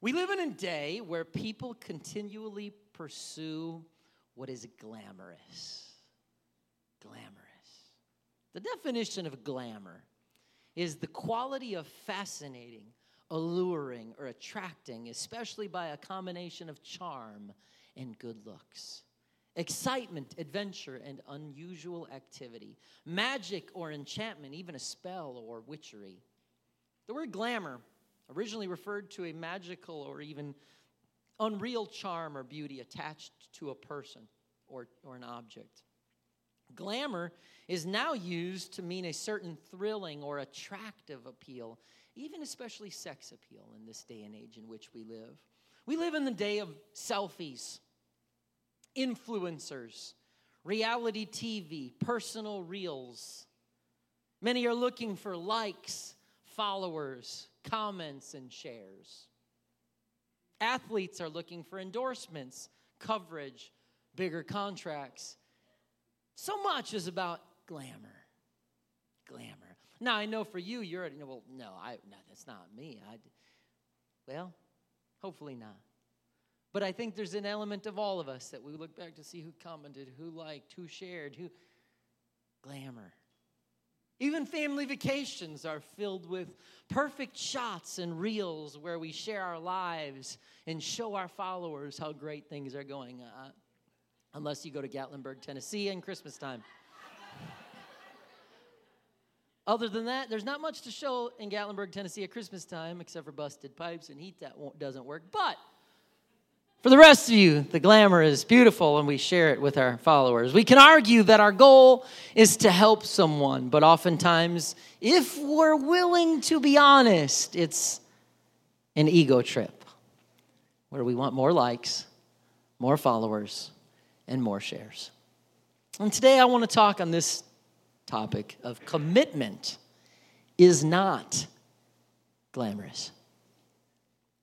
We live in a day where people continually pursue what is glamorous. Glamorous. The definition of glamour is the quality of fascinating, alluring, or attracting, especially by a combination of charm and good looks, excitement, adventure, and unusual activity, magic or enchantment, even a spell or witchery. The word glamour originally referred to a magical or even unreal charm or beauty attached to a person or an object. Glamour is now used to mean a certain thrilling or attractive appeal, even especially sex appeal in this day and age in which we live. We live in the day of selfies, influencers, reality TV, personal reels. Many are looking for likes, followers, comments, and shares. Athletes are looking for endorsements, coverage, bigger contracts. So much is about glamour. Glamour. Now, I know for you, you're already, well, no, that's not me. Well, hopefully not. But I think there's an element of all of us that we look back to see who commented, who liked, who shared, who. Glamour. Even family vacations are filled with perfect shots and reels where we share our lives and show our followers how great things are going on. Unless you go to Gatlinburg, Tennessee in Christmas time. Other than that, there's not much to show in Gatlinburg, Tennessee at Christmas time except for busted pipes and heat that doesn't work. But for the rest of you, the glamour is beautiful, and we share it with our followers. We can argue that our goal is to help someone, but oftentimes, if we're willing to be honest, it's an ego trip where we want more likes, more followers, and more shares. And today I want to talk on this topic of commitment is not glamorous.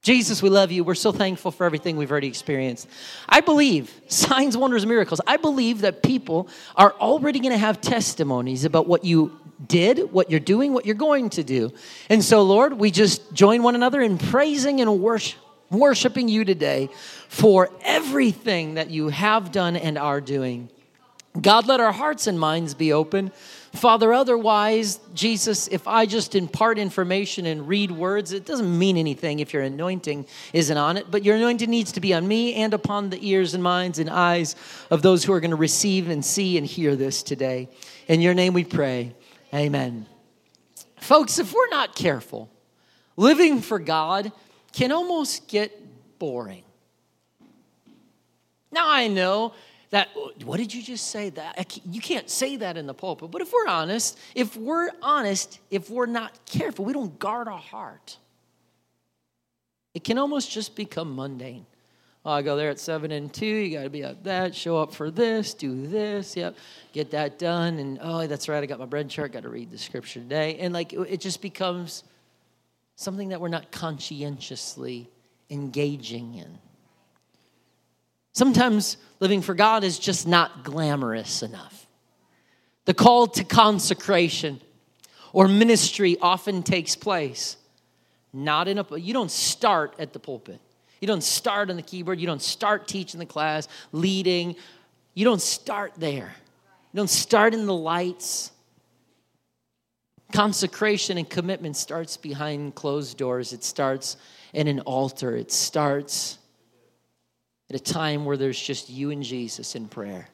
Jesus, we love you. We're so thankful for everything we've already experienced. I believe, signs, wonders, miracles, I believe that people are already going to have testimonies about what you did, what you're doing, what you're going to do. And so, Lord, we just join one another in praising and worshiping you today for everything that you have done and are doing. God, let our hearts and minds be open. Father, otherwise, Jesus, if I just impart information and read words, it doesn't mean anything if your anointing isn't on it. But your anointing needs to be on me and upon the ears and minds and eyes of those who are going to receive and see and hear this today. In your name we pray. Amen. Folks, if we're not careful, living for God can almost get boring. Now I know that, what did you just say? That you can't say that in the pulpit. But if we're honest, if we're not careful, we don't guard our heart. It can almost just become mundane. Oh, I go there at 7 and 2. You got to be up that. Show up for this. Do this. Yep, get that done. And oh, that's right. I got my bread chart. Got to read the scripture today. And it just becomes something that we're not conscientiously engaging in. Sometimes living for God is just not glamorous enough. The call to consecration or ministry often takes place not in a. You don't start at the pulpit. You don't start on the keyboard. You don't start teaching the class, leading. You don't start there. You don't start in the lights. Consecration and commitment starts behind closed doors. It starts in an altar. It starts at a time where there's just you and Jesus in prayer.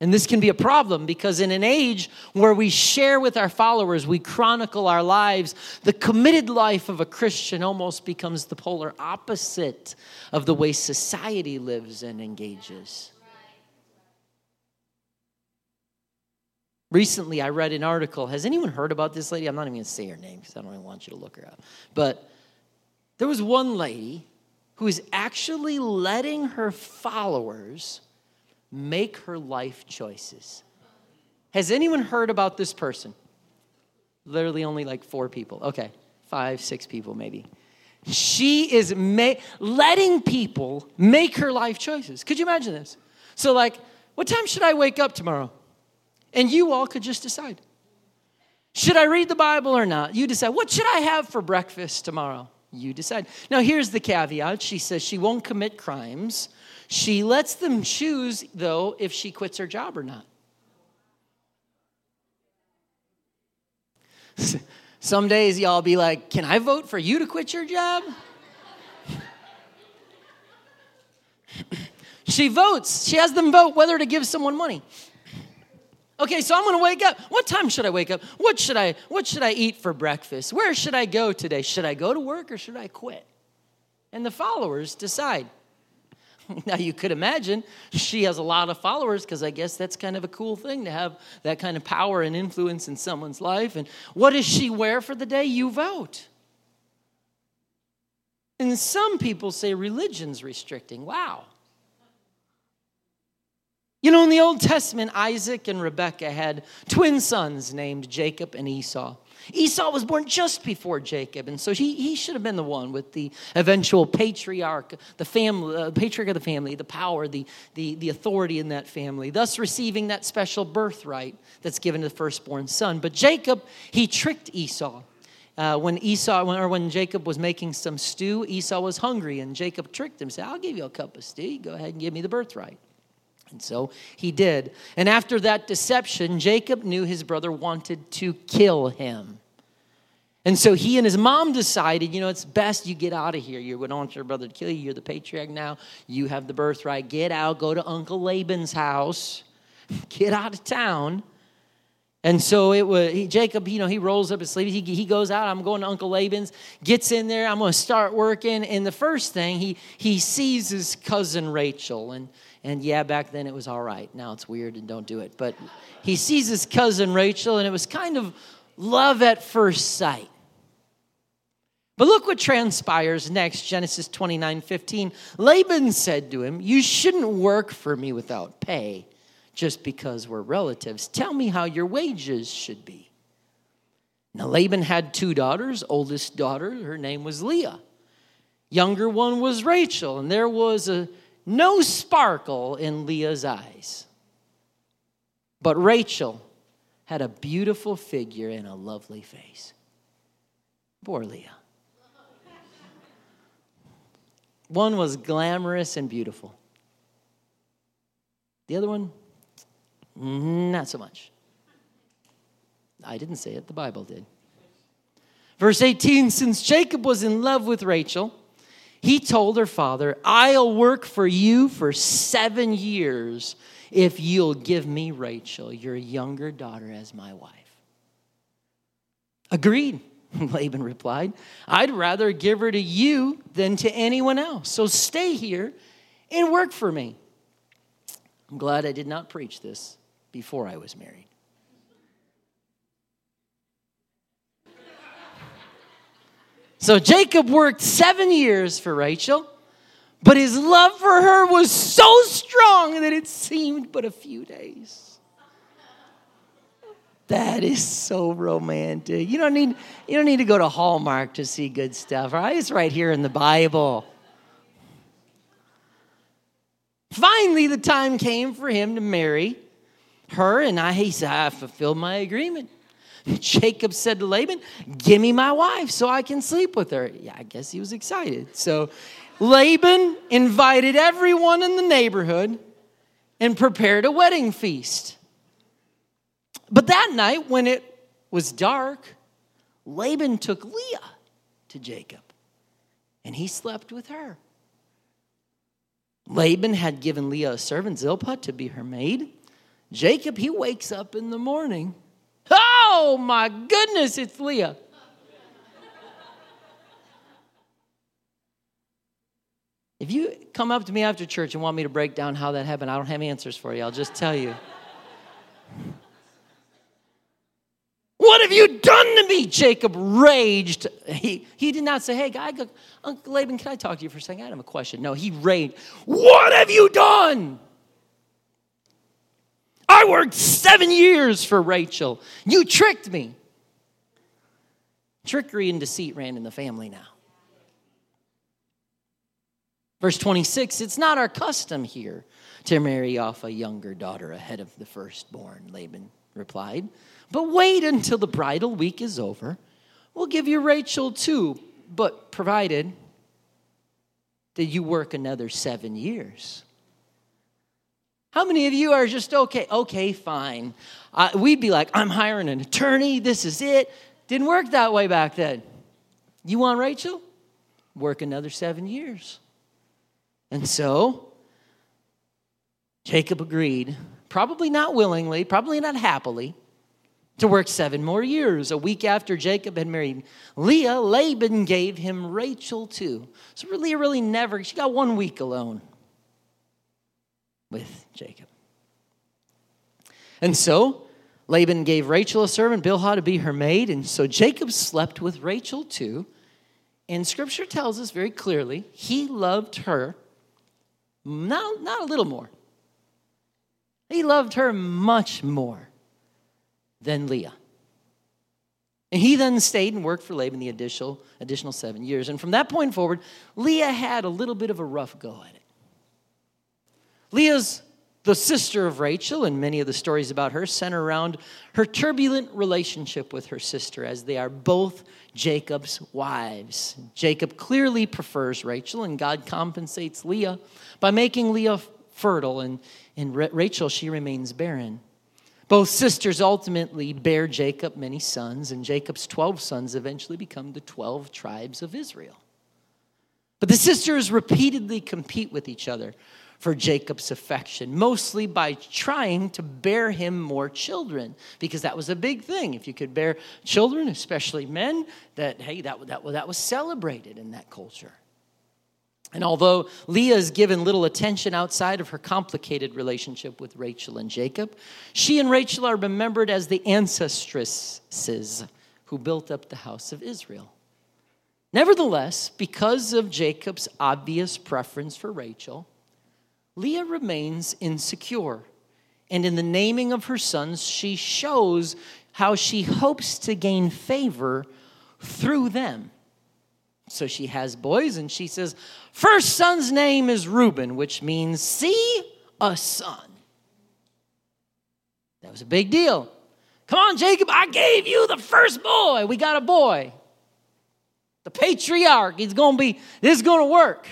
And this can be a problem because in an age where we share with our followers, we chronicle our lives, the committed life of a Christian almost becomes the polar opposite of the way society lives and engages. Recently, I read an article. Has anyone heard about this lady? I'm not even going to say her name because I don't even want you to look her up. But there was one lady who is actually letting her followers make her life choices. Has anyone heard about this person? Literally only 4 people. Okay, 5, 6 people maybe. She is letting people make her life choices. Could you imagine this? So what time should I wake up tomorrow? And you all could just decide. Should I read the Bible or not? You decide. What should I have for breakfast tomorrow? You decide. Now, here's the caveat. She says she won't commit crimes. She lets them choose, though, if she quits her job or not. Some days y'all be like, can I vote for you to quit your job? She votes. She has them vote whether to give someone money. Okay, so I'm going to wake up. What time should I wake up? What should I eat for breakfast? Where should I go today? Should I go to work or should I quit? And the followers decide. Now, you could imagine she has a lot of followers because I guess that's kind of a cool thing to have that kind of power and influence in someone's life. And what does she wear for the day? You vote. And some people say religion's restricting. Wow. You know, in the Old Testament, Isaac and Rebekah had twin sons named Jacob and Esau. Esau was born just before Jacob, and so he should have been the one with the eventual patriarch, the family, patriarch of the family, the power, the authority in that family, thus receiving that special birthright that's given to the firstborn son. But Jacob, he tricked Esau. When Jacob was making some stew, Esau was hungry, and Jacob tricked him, said, I'll give you a cup of stew. Go ahead and give me the birthright. And so he did. And after that deception, Jacob knew his brother wanted to kill him. And so he and his mom decided, you know, it's best you get out of here. You don't want your brother to kill you. You're the patriarch now. You have the birthright. Get out. Go to Uncle Laban's house. Get out of town. And so it was Jacob, you know, he rolls up his sleeves. He goes out. I'm going to Uncle Laban's. Gets in there. I'm going to start working. And the first thing, he sees his cousin Rachel. And yeah, back then it was all right. Now it's weird and don't do it. But he sees his cousin Rachel, and it was kind of love at first sight. But look what transpires next, Genesis 29:15. Laban said to him, you shouldn't work for me without pay. Just because we're relatives, tell me how your wages should be. Now, Laban had two daughters. Oldest daughter, her name was Leah. Younger one was Rachel, and there was no sparkle in Leah's eyes. But Rachel had a beautiful figure and a lovely face. Poor Leah. One was glamorous and beautiful. The other one, not so much. I didn't say it. The Bible did. Verse 18, since Jacob was in love with Rachel, he told her father, I'll work for you for 7 years if you'll give me Rachel, your younger daughter, as my wife. Agreed, Laban replied. I'd rather give her to you than to anyone else. So stay here and work for me. I'm glad I did not preach this before I was married. So Jacob worked 7 years for Rachel, but his love for her was so strong that it seemed but a few days. That is so romantic. You don't need to go to Hallmark to see good stuff, right? It's right here in the Bible. Finally, the time came for him to marry her, and he said, I fulfilled my agreement. Jacob said to Laban, give me my wife so I can sleep with her. Yeah, I guess he was excited. So Laban invited everyone in the neighborhood and prepared a wedding feast. But that night, when it was dark, Laban took Leah to Jacob, and he slept with her. Laban had given Leah a servant, Zilpah, to be her maid. Jacob, he wakes up in the morning. Oh, my goodness, it's Leah. If you come up to me after church and want me to break down how that happened, I don't have answers for you. I'll just tell you. What have you done to me? Jacob raged. He did not say, hey, Uncle Laban, can I talk to you for a second? I have a question. No, he raged. What have you done? I worked 7 years for Rachel. You tricked me. Trickery and deceit ran in the family now. Verse 26, it's not our custom here to marry off a younger daughter ahead of the firstborn, Laban replied. But wait until the bridal week is over. We'll give you Rachel too, but provided that you work another 7 years. How many of you are just okay, fine? We'd be like, I'm hiring an attorney. This is it. Didn't work that way back then. You want Rachel? Work another 7 years. And so Jacob agreed, probably not willingly, probably not happily, to work 7 more years. A week after Jacob had married Leah, Laban gave him Rachel too. So Leah really never, she got 1 week alone with Jacob. And so Laban gave Rachel a servant, Bilhah, to be her maid. And so Jacob slept with Rachel too. And Scripture tells us very clearly, he loved her not a little more. He loved her much more than Leah. And he then stayed and worked for Laban the additional 7 years. And from that point forward, Leah had a little bit of a rough go at it. Leah's the sister of Rachel, and many of the stories about her center around her turbulent relationship with her sister, as they are both Jacob's wives. Jacob clearly prefers Rachel, and God compensates Leah by making Leah fertile, and Rachel, she remains barren. Both sisters ultimately bear Jacob many sons, and Jacob's 12 sons eventually become the 12 tribes of Israel. But the sisters repeatedly compete with each other for Jacob's affection, mostly by trying to bear him more children, because that was a big thing. If you could bear children, especially men, that was celebrated in that culture. And although Leah is given little attention outside of her complicated relationship with Rachel and Jacob, she and Rachel are remembered as the ancestresses who built up the house of Israel. Nevertheless, because of Jacob's obvious preference for Rachel, Leah remains insecure, and in the naming of her sons, she shows how she hopes to gain favor through them. So she has boys, and she says, first son's name is Reuben, which means see a son. That was a big deal. Come on, Jacob, I gave you the first boy. We got a boy. The patriarch, this is going to work.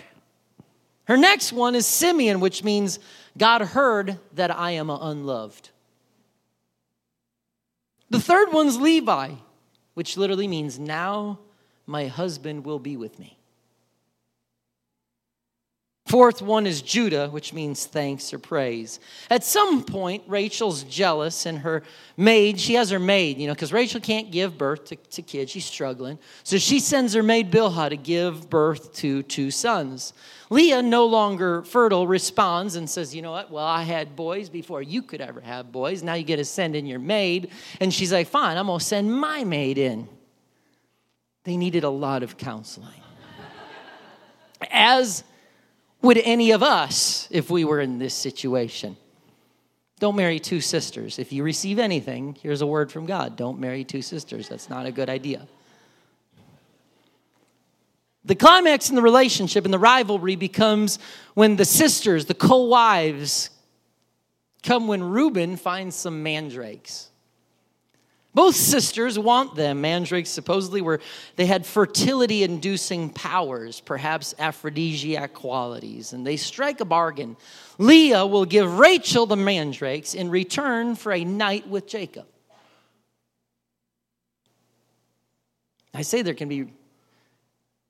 Her next one is Simeon, which means God heard that I am unloved. The third one's Levi, which literally means now my husband will be with me. Fourth one is Judah, which means thanks or praise. At some point, Rachel's jealous, and she has her maid, because Rachel can't give birth to kids. She's struggling. So she sends her maid Bilhah to give birth to 2 sons. Leah, no longer fertile, responds and says, you know what? Well, I had boys before you could ever have boys. Now you get to send in your maid. And she's like, fine, I'm going to send my maid in. They needed a lot of counseling. As would any of us if we were in this situation. Don't marry 2 sisters. If you receive anything, here's a word from God. Don't marry 2 sisters. That's not a good idea. The climax in the relationship and the rivalry becomes when the sisters, the co-wives, come when Reuben finds some mandrakes. Both sisters want them. Mandrakes supposedly they had fertility-inducing powers, perhaps aphrodisiac qualities, and they strike a bargain. Leah will give Rachel the mandrakes in return for a night with Jacob. I say there can be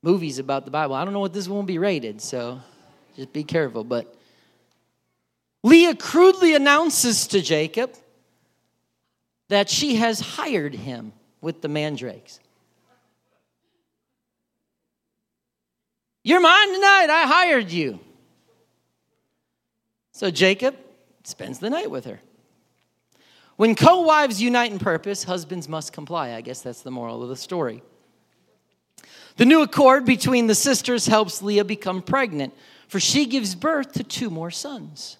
movies about the Bible. I don't know what this won't be rated, so just be careful. But Leah crudely announces to Jacob that she has hired him with the mandrakes. You're mine tonight. I hired you. So Jacob spends the night with her. When co-wives unite in purpose, husbands must comply. I guess that's the moral of the story. The new accord between the sisters helps Leah become pregnant, for she gives birth to 2 more sons.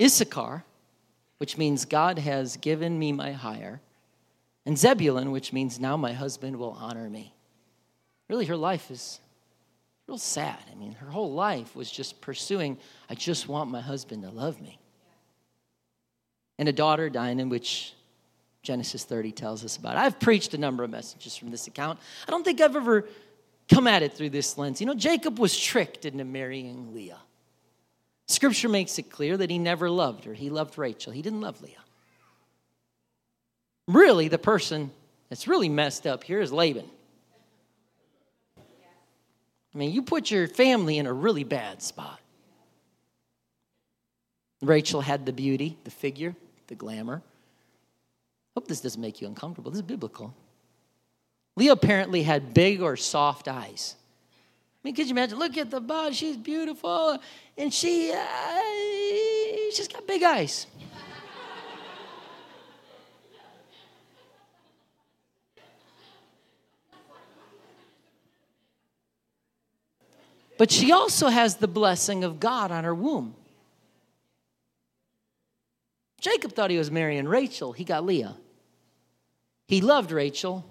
Issachar, which means God has given me my hire, and Zebulun, which means now my husband will honor me. Really, her life is real sad. I mean, her whole life was just pursuing, I just want my husband to love me. And a daughter, Dinah, which Genesis 30 tells us about. I've preached a number of messages from this account. I don't think I've ever come at it through this lens. You know, Jacob was tricked into marrying Leah. Scripture makes it clear that he never loved her. He loved Rachel. He didn't love Leah. Really, the person that's really messed up here is Laban. I mean, you put your family in a really bad spot. Rachel had the beauty, the figure, the glamour. Hope this doesn't make you uncomfortable. This is biblical. Leah apparently had big or soft eyes. I mean, could you imagine? Look at the body. She's beautiful. And she's got big eyes. But she also has the blessing of God on her womb. Jacob thought he was marrying Rachel. He got Leah. He loved Rachel.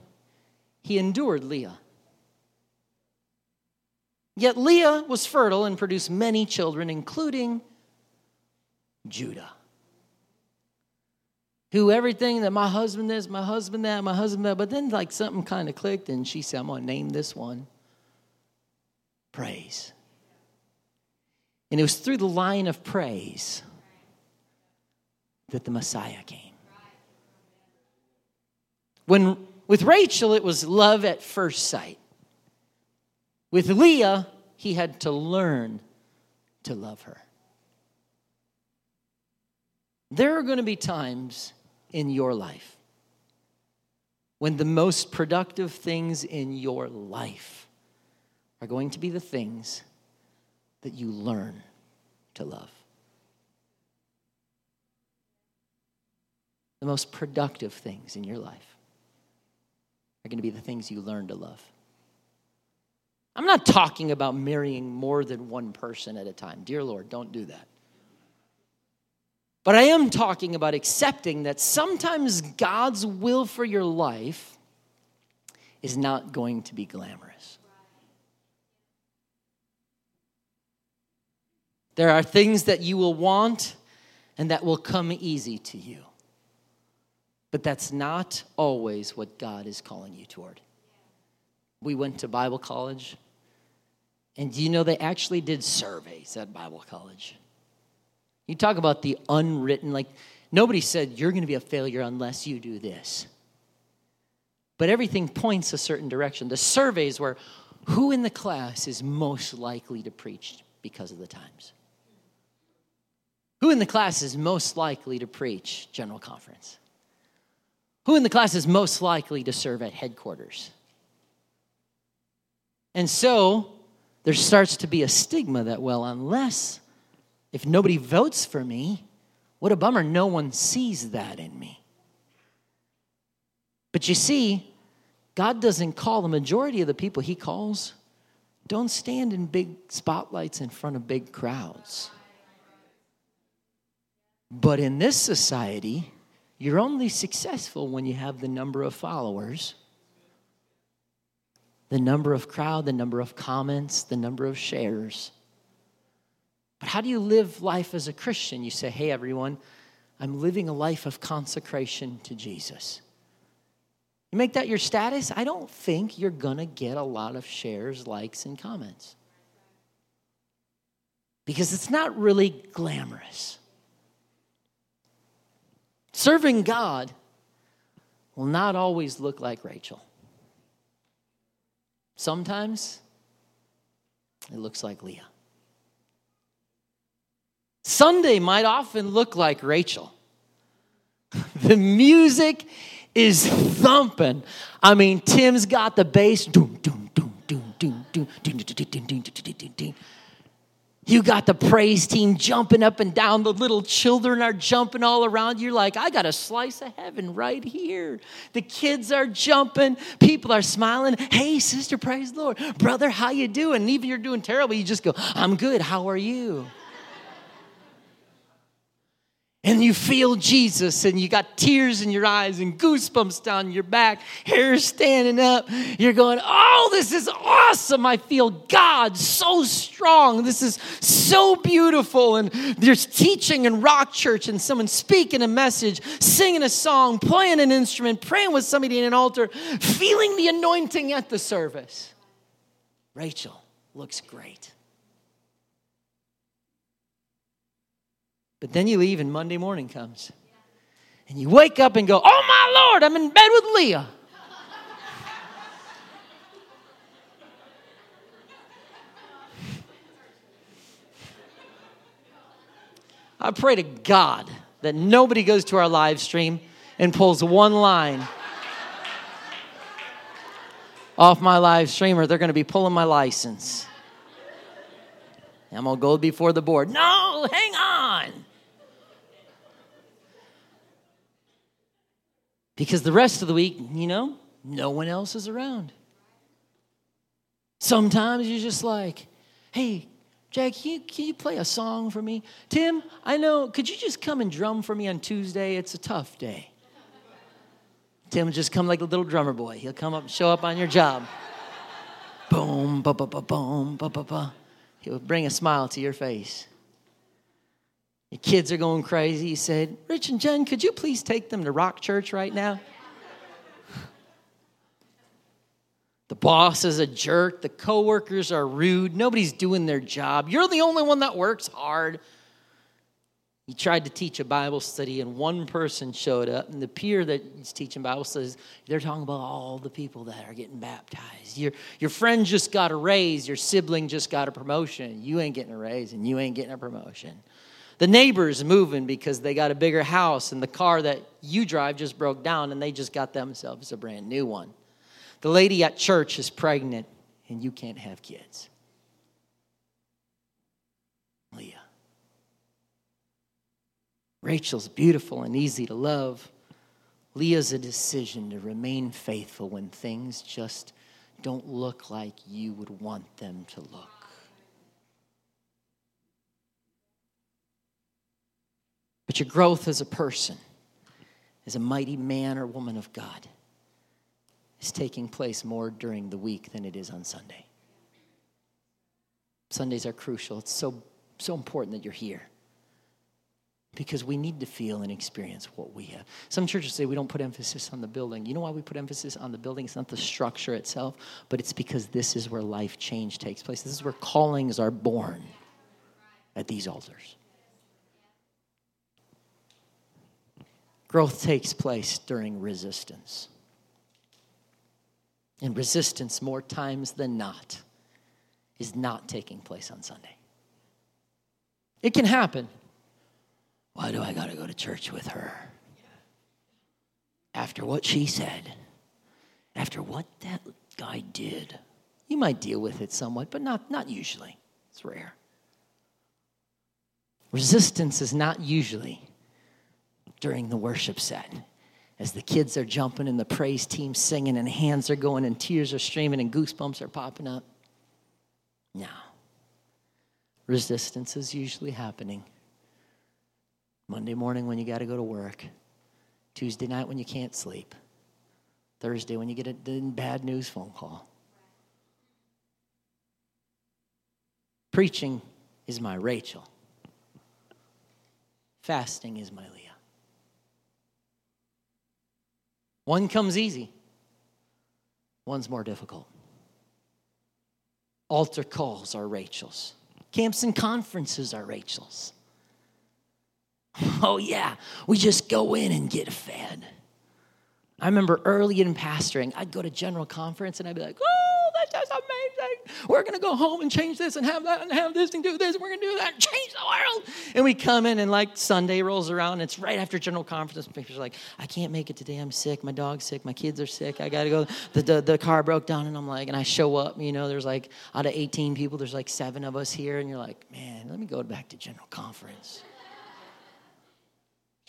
He endured Leah. Yet Leah was fertile and produced many children, including Judah. Who everything that my husband is, my husband that, my husband that. But then like something kind of clicked and she said, I'm going to name this one Praise. And it was through the line of praise that the Messiah came. When with Rachel, it was love at first sight. With Leah, he had to learn to love her. There are going to be times in your life when the most productive things in your life are going to be the things that you learn to love. The most productive things in your life are going to be the things you learn to love. I'm not talking about marrying more than one person at a time. Dear Lord, don't do that. But I am talking about accepting that sometimes God's will for your life is not going to be glamorous. There are things that you will want and that will come easy to you. But that's not always what God is calling you toward. We went to Bible college. And do you know they actually did surveys at Bible college? You talk about the unwritten, like nobody said you're going to be a failure unless you do this. But everything points a certain direction. The surveys were who in the class is most likely to preach because of the times. Who in the class is most likely to preach general conference? Who in the class is most likely to serve at headquarters? And so there starts to be a stigma that, well, unless, if nobody votes for me, what a bummer, no one sees that in me. But you see, God doesn't call the majority of the people he calls. Don't stand in big spotlights in front of big crowds. But in this society, you're only successful when you have the number of followers, the number of crowd, the number of comments, the number of shares. But how do you live life as a Christian? You say, hey, everyone, I'm living a life of consecration to Jesus. You make that your status, I don't think you're going to get a lot of shares, likes, and comments. Because it's not really glamorous. Serving God will not always look like Rachel. Sometimes it looks like Leah. Sunday might often look like Rachel. The music is thumping. I mean, Tim's got the bass. Doom, doom, doom, doom, doom, doom, doom, doom, doom, doom. You got the praise team jumping up and down. The little children are jumping all around. You're like, I got a slice of heaven right here. The kids are jumping. People are smiling. Hey, sister, praise the Lord. Brother, how you doing? And even you're doing terrible, you just go, I'm good. How are you? and you feel Jesus, and you got tears in your eyes and goosebumps down your back, hair standing up. You're going, oh, this is awesome. I feel God so strong. This is so beautiful. And there's teaching in Rock Church and someone speaking a message, singing a song, playing an instrument, praying with somebody in an altar, feeling the anointing at the service. Rachel looks great. But then you leave and Monday morning comes. And you wake up and go, oh my Lord, I'm in bed with Leah. I pray to God that nobody goes to our live stream and pulls one line off my live stream, or they're going to be pulling my license. I'm going to go before the board. No, hang on. Because the rest of the week, no one else is around. Sometimes you're just like, hey, Jack, can you play a song for me? Tim, I know, could you just come and drum for me on Tuesday? It's a tough day. Tim will just come like a little drummer boy. He'll come up and show up on your job. Boom, ba-ba-ba-boom, ba-ba-ba. It would bring a smile to your face. Your kids are going crazy. You said, Rich and Jen, could you please take them to Rock Church right now? The boss is a jerk. The coworkers are rude. Nobody's doing their job. You're the only one that works hard. You tried to teach a Bible study, and one person showed up, and the peer that's teaching Bible studies, they're talking about all the people that are getting baptized. Your friend just got a raise. Your sibling just got a promotion. You ain't getting a raise, and you ain't getting a promotion. The neighbor's moving because they got a bigger house, and the car that you drive just broke down, and they just got themselves a brand new one. The lady at church is pregnant, and you can't have kids. Leah. Rachel's beautiful and easy to love. Leah's a decision to remain faithful when things just don't look like you would want them to look. But your growth as a person, as a mighty man or woman of God, is taking place more during the week than it is on Sunday. Sundays are crucial. It's so important that you're here. Because we need to feel and experience what we have. Some churches say we don't put emphasis on the building. You know why we put emphasis on the building? It's not the structure itself, but it's because this is where life change takes place. This is where callings are born at these altars. Growth takes place during resistance. And resistance, more times than not, is not taking place on Sunday. It can happen. Why do I got to go to church with her? After what she said, after what that guy did, you might deal with it somewhat, but not usually. It's rare. Resistance is not usually during the worship set. As the kids are jumping and the praise team singing and hands are going and tears are streaming and goosebumps are popping up. No. Resistance is usually happening Monday morning when you got to go to work, Tuesday night when you can't sleep, Thursday when you get a bad news phone call. Preaching is my Rachel. Fasting is my Leah. One comes easy. One's more difficult. Altar calls are Rachel's. Camps and conferences are Rachel's. Oh, yeah, we just go in and get fed. I remember early in pastoring, I'd go to general conference, and I'd be like, oh, that's just amazing. We're going to go home and change this and have that and have this and do this, and we're going to do that and change the world. And we come in, and like Sunday rolls around, and it's right after general conference. And people are like, I can't make it today. I'm sick. My dog's sick. My kids are sick. I got to go. The car broke down, and I'm like, and I show up. There's like, out of 18 people, there's like 7 of us here. And you're like, man, let me go back to general conference.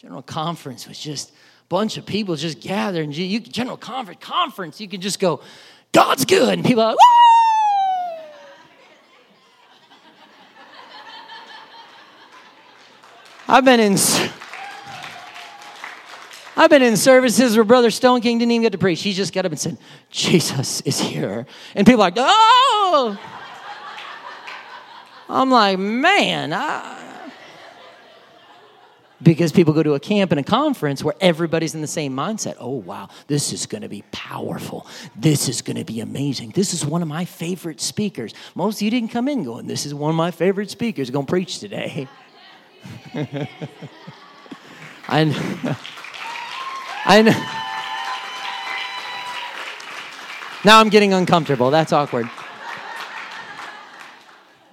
General conference was just a bunch of people just gathered. And general conference, you could just go, God's good. And people are like, woo! I've been in I've been in services where Brother Stone King didn't even get to preach. He just got up and said, Jesus is here. And people are like, oh. I'm like, man. Because people go to a camp and a conference where everybody's in the same mindset. Oh, wow, this is going to be powerful. This is going to be amazing. This is one of my favorite speakers. Most of you didn't come in going, this is one of my favorite speakers going to preach today. I know. Now I'm getting uncomfortable. That's awkward.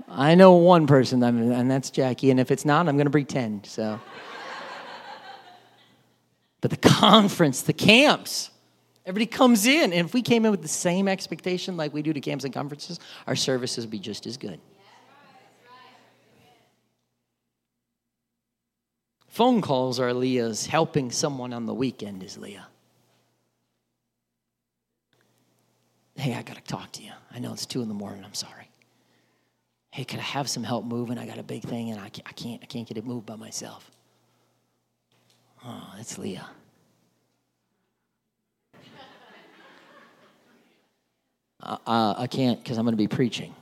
I know one person, and that's Jackie, and if it's not, I'm going to pretend, so. But the conference, the camps, everybody comes in, and if we came in with the same expectation like we do to camps and conferences, our services would be just as good. Phone calls are Leah's. Helping someone on the weekend is Leah. Hey, I got to talk to you. I know it's 2 a.m. I'm sorry. Hey, could I have some help moving? I got a big thing, and I can't get it moved by myself. Oh, that's Leah. I can't because I'm going to be preaching.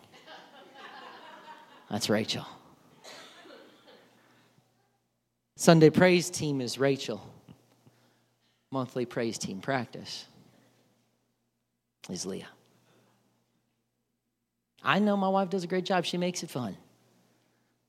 That's Rachel. Sunday praise team is Rachel. Monthly praise team practice is Leah. I know my wife does a great job. She makes it fun.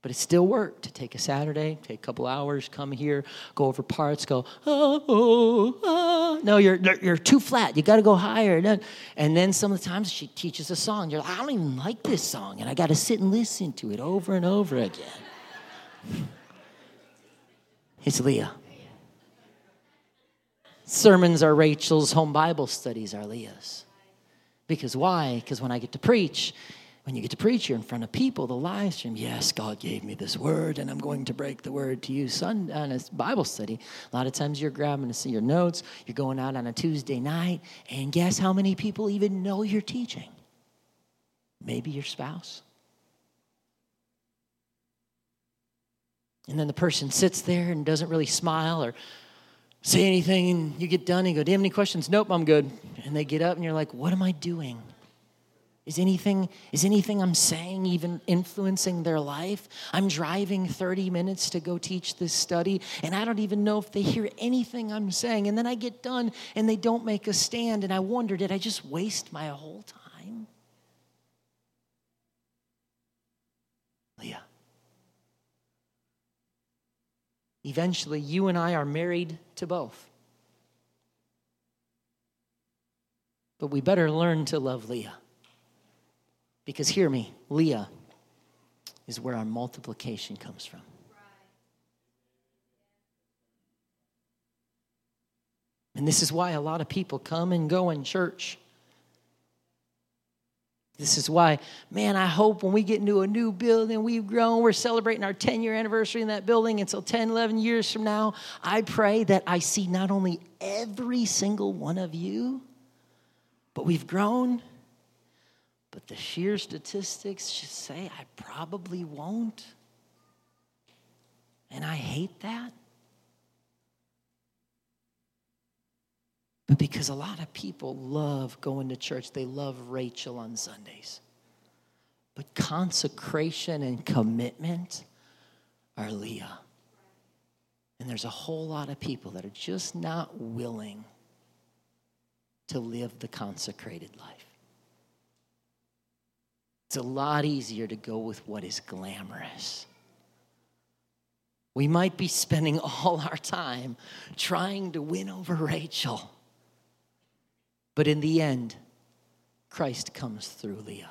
But it's still work to take a Saturday, take a couple hours, come here, go over parts, go, oh. No, you're too flat. You got to go higher. And then some of the times she teaches a song. You're like, I don't even like this song. And I got to sit and listen to it over and over again. It's Leah. Sermons are Rachel's. Home Bible studies are Leah's. Because why? Because when I get to preach, when you get to preach, you're in front of people, the live stream. Yes, God gave me this word, and I'm going to break the word to you Sunday on a Bible study. A lot of times you're grabbing to see your notes. You're going out on a Tuesday night, and guess how many people even know you're teaching? Maybe your spouse. And then the person sits there and doesn't really smile or say anything, and you get done and you go, do you have any questions? Nope, I'm good. And they get up and you're like, what am I doing? Is anything I'm saying even influencing their life? I'm driving 30 minutes to go teach this study, and I don't even know if they hear anything I'm saying. And then I get done and they don't make a stand, and I wonder, did I just waste my whole time? Leah. Eventually, you and I are married to both. But we better learn to love Leah. Because hear me, Leah is where our multiplication comes from. And this is why a lot of people come and go in church. This is why, man, I hope when we get into a new building, we've grown, we're celebrating our 10-year anniversary in that building. And so 10, 11 years from now, I pray that I see not only every single one of you, but we've grown. But the sheer statistics should say I probably won't. And I hate that. But because a lot of people love going to church, they love Rachel on Sundays. But consecration and commitment are Leah. And there's a whole lot of people that are just not willing to live the consecrated life. It's a lot easier to go with what is glamorous. We might be spending all our time trying to win over Rachel. But in the end, Christ comes through Leah.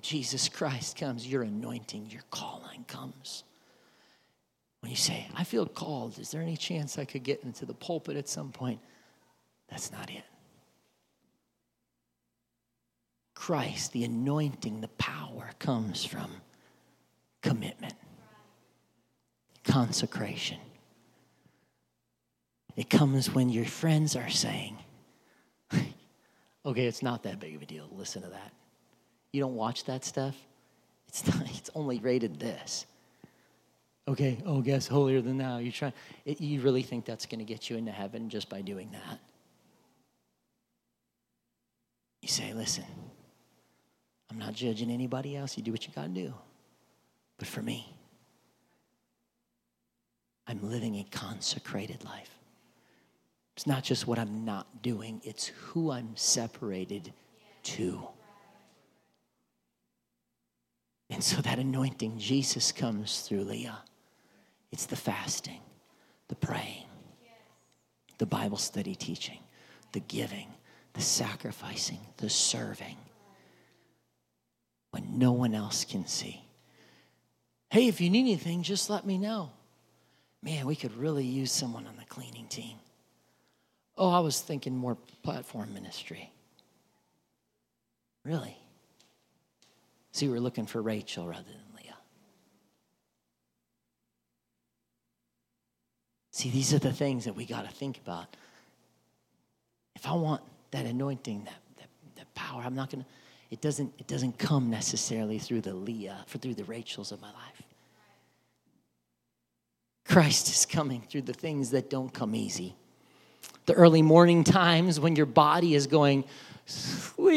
Jesus Christ comes, your anointing, your calling comes. When you say, I feel called, is there any chance I could get into the pulpit at some point? That's not it. Christ, the anointing, the power comes from commitment, consecration. It comes when your friends are saying, okay, it's not that big of a deal. Listen to that. You don't watch that stuff. It's only rated this. Okay, oh, guess holier than thou. You really think that's going to get you into heaven just by doing that? You say, listen, I'm not judging anybody else. You do what you got to do. But for me, I'm living a consecrated life. It's not just what I'm not doing. It's who I'm separated to. And so that anointing, Jesus comes through Leah. It's the fasting, the praying, the Bible study teaching, the giving, the sacrificing, the serving. When no one else can see. Hey, if you need anything, just let me know. Man, we could really use someone on the cleaning team. Oh, I was thinking more platform ministry. Really? See, we're looking for Rachel rather than Leah. See, these are the things that we got to think about. If I want that anointing, that power, I'm not going to. It doesn't come necessarily through the Leah, through the Rachels of my life. Christ is coming through the things that don't come easy. The early morning times when your body is going, sleep.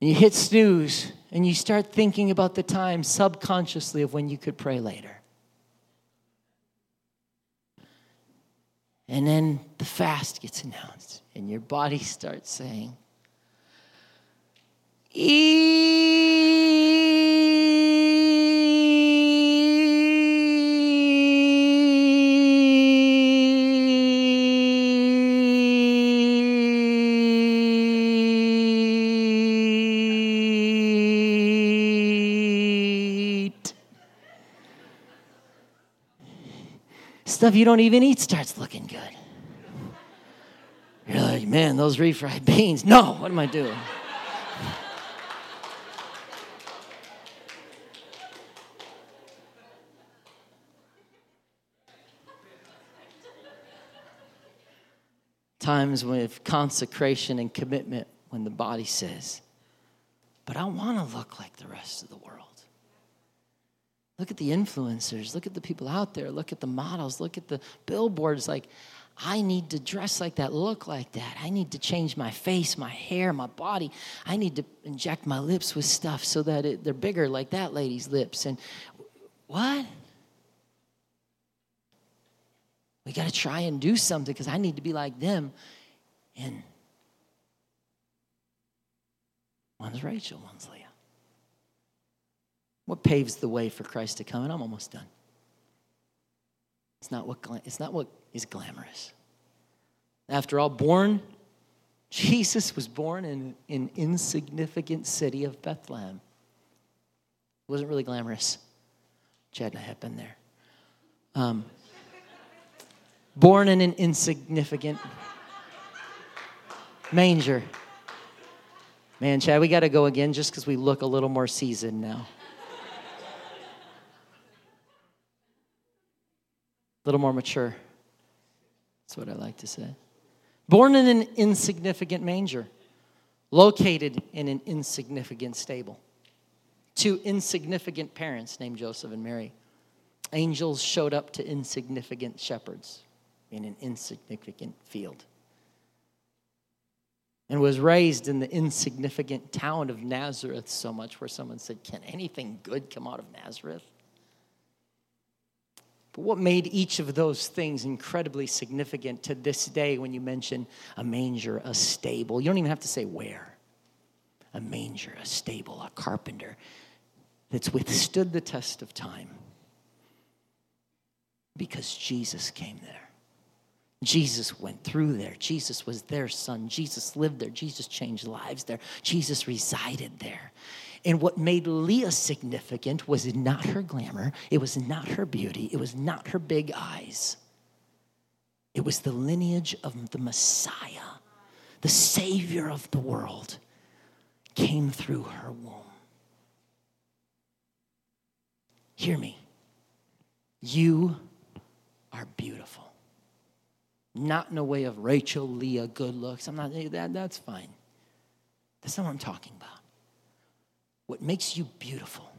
And you hit snooze and you start thinking about the time subconsciously of when you could pray later. And then the fast gets announced, and your body starts saying, Stuff you don't even eat starts looking good. You're like, man, those refried beans. No, what am I doing? Times with consecration and commitment when the body says, but I want to look like the rest of the world. Look at the influencers. Look at the people out there. Look at the models. Look at the billboards. Like, I need to dress like that, look like that. I need to change my face, my hair, my body. I need to inject my lips with stuff so that they're bigger, like that lady's lips. And what? We got to try and do something because I need to be like them. And one's Rachel, one's Leah. What paves the way for Christ to come? And I'm almost done. It's not what is glamorous. After all, Jesus was born in an insignificant city of Bethlehem. It wasn't really glamorous. Chad and I have been there. Born in an insignificant manger. Man, Chad, we got to go again just because we look a little more seasoned now. A little more mature. That's what I like to say. Born in an insignificant manger. Located in an insignificant stable. 2 insignificant parents named Joseph and Mary. Angels showed up to insignificant shepherds in an insignificant field. And was raised in the insignificant town of Nazareth so much where someone said, can anything good come out of Nazareth? What made each of those things incredibly significant to this day when you mention a manger, a stable? You don't even have to say where. A manger, a stable, a carpenter that's withstood the test of time because Jesus came there. Jesus went through there. Jesus was their son. Jesus lived there. Jesus changed lives there. Jesus resided there. And what made Leah significant was not her glamour. It was not her beauty. It was not her big eyes. It was the lineage of the Messiah, the Savior of the world, came through her womb. Hear me. You are beautiful. Not in a way of Rachel, Leah, good looks. I'm not, that's fine. That's not what I'm talking about. What makes you beautiful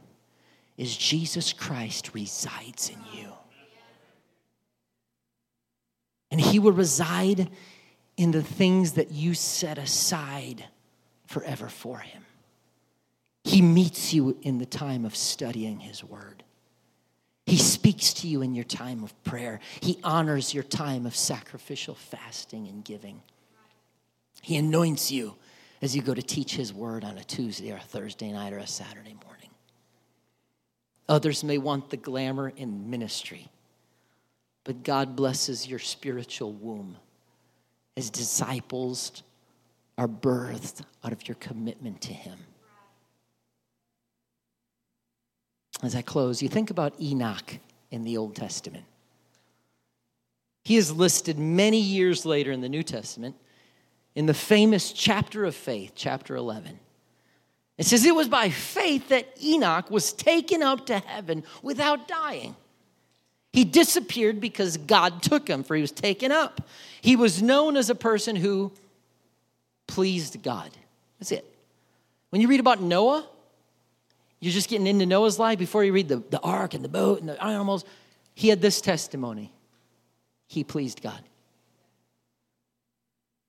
is Jesus Christ resides in you. And he will reside in the things that you set aside forever for him. He meets you in the time of studying his word. He speaks to you in your time of prayer. He honors your time of sacrificial fasting and giving. He anoints you as you go to teach his word on a Tuesday or a Thursday night or a Saturday morning. Others may want the glamour in ministry, but God blesses your spiritual womb as disciples are birthed out of your commitment to him. As I close, you think about Enoch in the Old Testament. He is listed many years later in the New Testament in the famous chapter of faith, chapter 11. It says, it was by faith that Enoch was taken up to heaven without dying. He disappeared because God took him, for he was taken up. He was known as a person who pleased God. That's it. When you read about Noah, you're just getting into Noah's life before you read the ark and the boat and the animals. He had this testimony. He pleased God.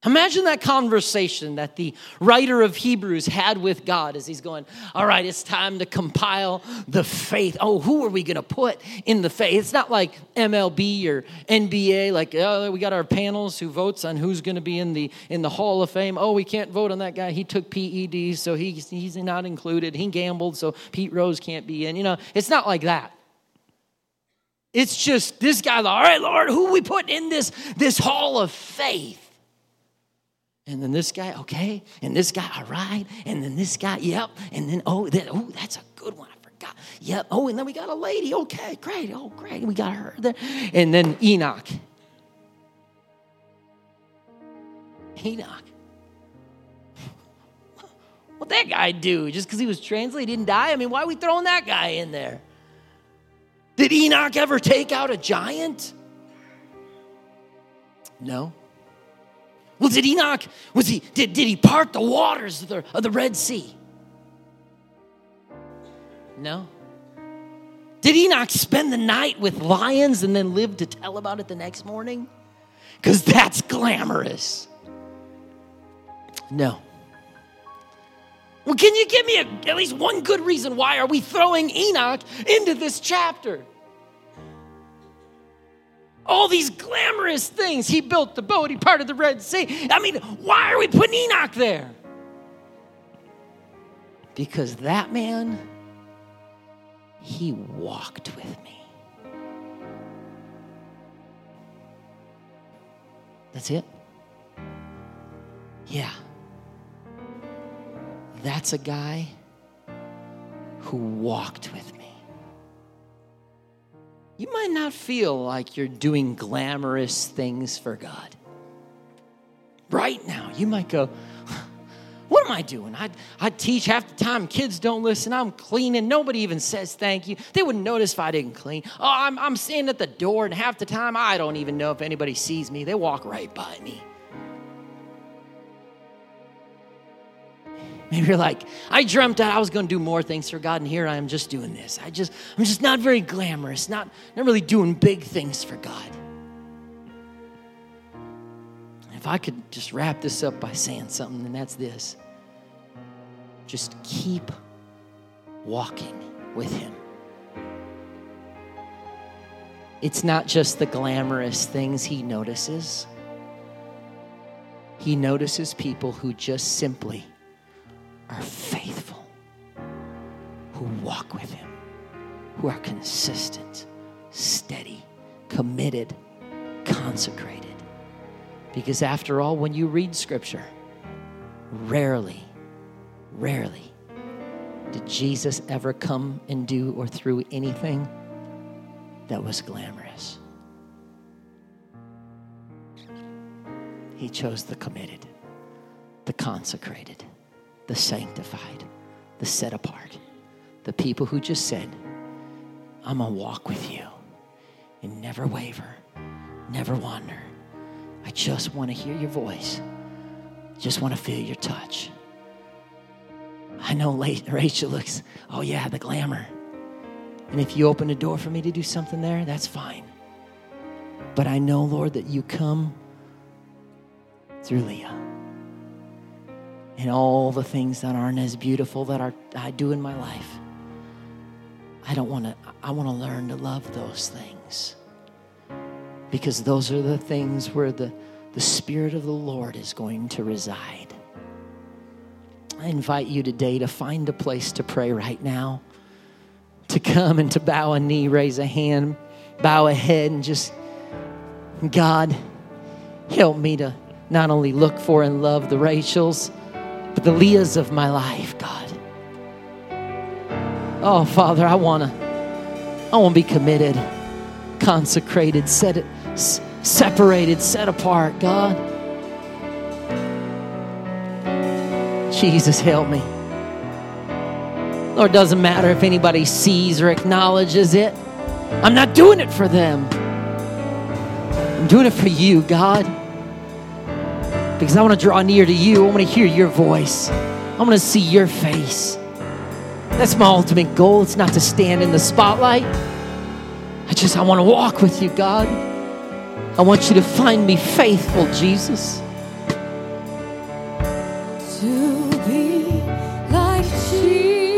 Imagine that conversation that the writer of Hebrews had with God as he's going, all right, it's time to compile the faith. Oh, who are we going to put in the faith? It's not like MLB or NBA, like, oh, we got our panels who votes on who's going to be in the Hall of Fame. Oh, we can't vote on that guy. He took PEDs, so he's not included. He gambled, so Pete Rose can't be in. You know, it's not like that. It's just this guy, all right, Lord, who are we putting in this Hall of Faith? And then this guy, okay. And this guy, all right. And then this guy, yep. And then, that's a good one. I forgot. Yep. Oh, and then we got a lady. Okay, great. Oh, great. We got her there. And then Enoch. What'd that guy do? Just because he was translated, he didn't die? I mean, why are we throwing that guy in there? Did Enoch ever take out a giant? No. Well, did Enoch, did he part the waters of the Red Sea? No. Did Enoch spend the night with lions and then live to tell about it the next morning? Because that's glamorous. No. Well, can you give me at least one good reason why are we throwing Enoch into this chapter? All these glamorous things. He built the boat. He parted the Red Sea. I mean, why are we putting Enoch there? Because that man, he walked with me. That's it? Yeah. That's a guy who walked with me. You might not feel like you're doing glamorous things for God. Right now, you might go, what am I doing? I teach half the time. Kids don't listen. I'm cleaning. Nobody even says thank you. They wouldn't notice if I didn't clean. Oh, I'm standing at the door, and half the time, I don't even know if anybody sees me. They walk right by me. Maybe you're like, I dreamt that I was going to do more things for God, and here I am just doing this. I'm just not very glamorous, not really doing big things for God. And if I could just wrap this up by saying something, and that's this. Just keep walking with him. It's not just the glamorous things he notices. He notices people who just simply are faithful, who walk with him, who are consistent, steady, committed, consecrated. Because after all, when you read Scripture, rarely did Jesus ever come and do or through anything that was glamorous. He chose the committed, the consecrated, the sanctified, the set apart, the people who just said, I'm going to walk with you and never waver never wander. I just want to hear your voice. Just want to feel your touch. I know Rachel looks, oh yeah, the glamour. And if you open a door for me to do something there, that's fine. But I know, Lord, that you come through Leah. And all the things that aren't as beautiful that I do in my life, I want to learn to love those things. Because those are the things where the Spirit of the Lord is going to reside. I invite you today to find a place to pray right now, to come and to bow a knee, raise a hand, bow a head, and just, God, help me to not only look for and love the Rachels, but the Leahs of my life, God. Oh, Father, I want to be committed, consecrated, separated, set apart, God. Jesus, help me. Lord, doesn't matter if anybody sees or acknowledges it. I'm not doing it for them. I'm doing it for you, God. Because I want to draw near to you. I want to hear your voice. I want to see your face. That's my ultimate goal. It's not to stand in the spotlight. I want to walk with you, God. I want you to find me faithful, Jesus. To be like Jesus.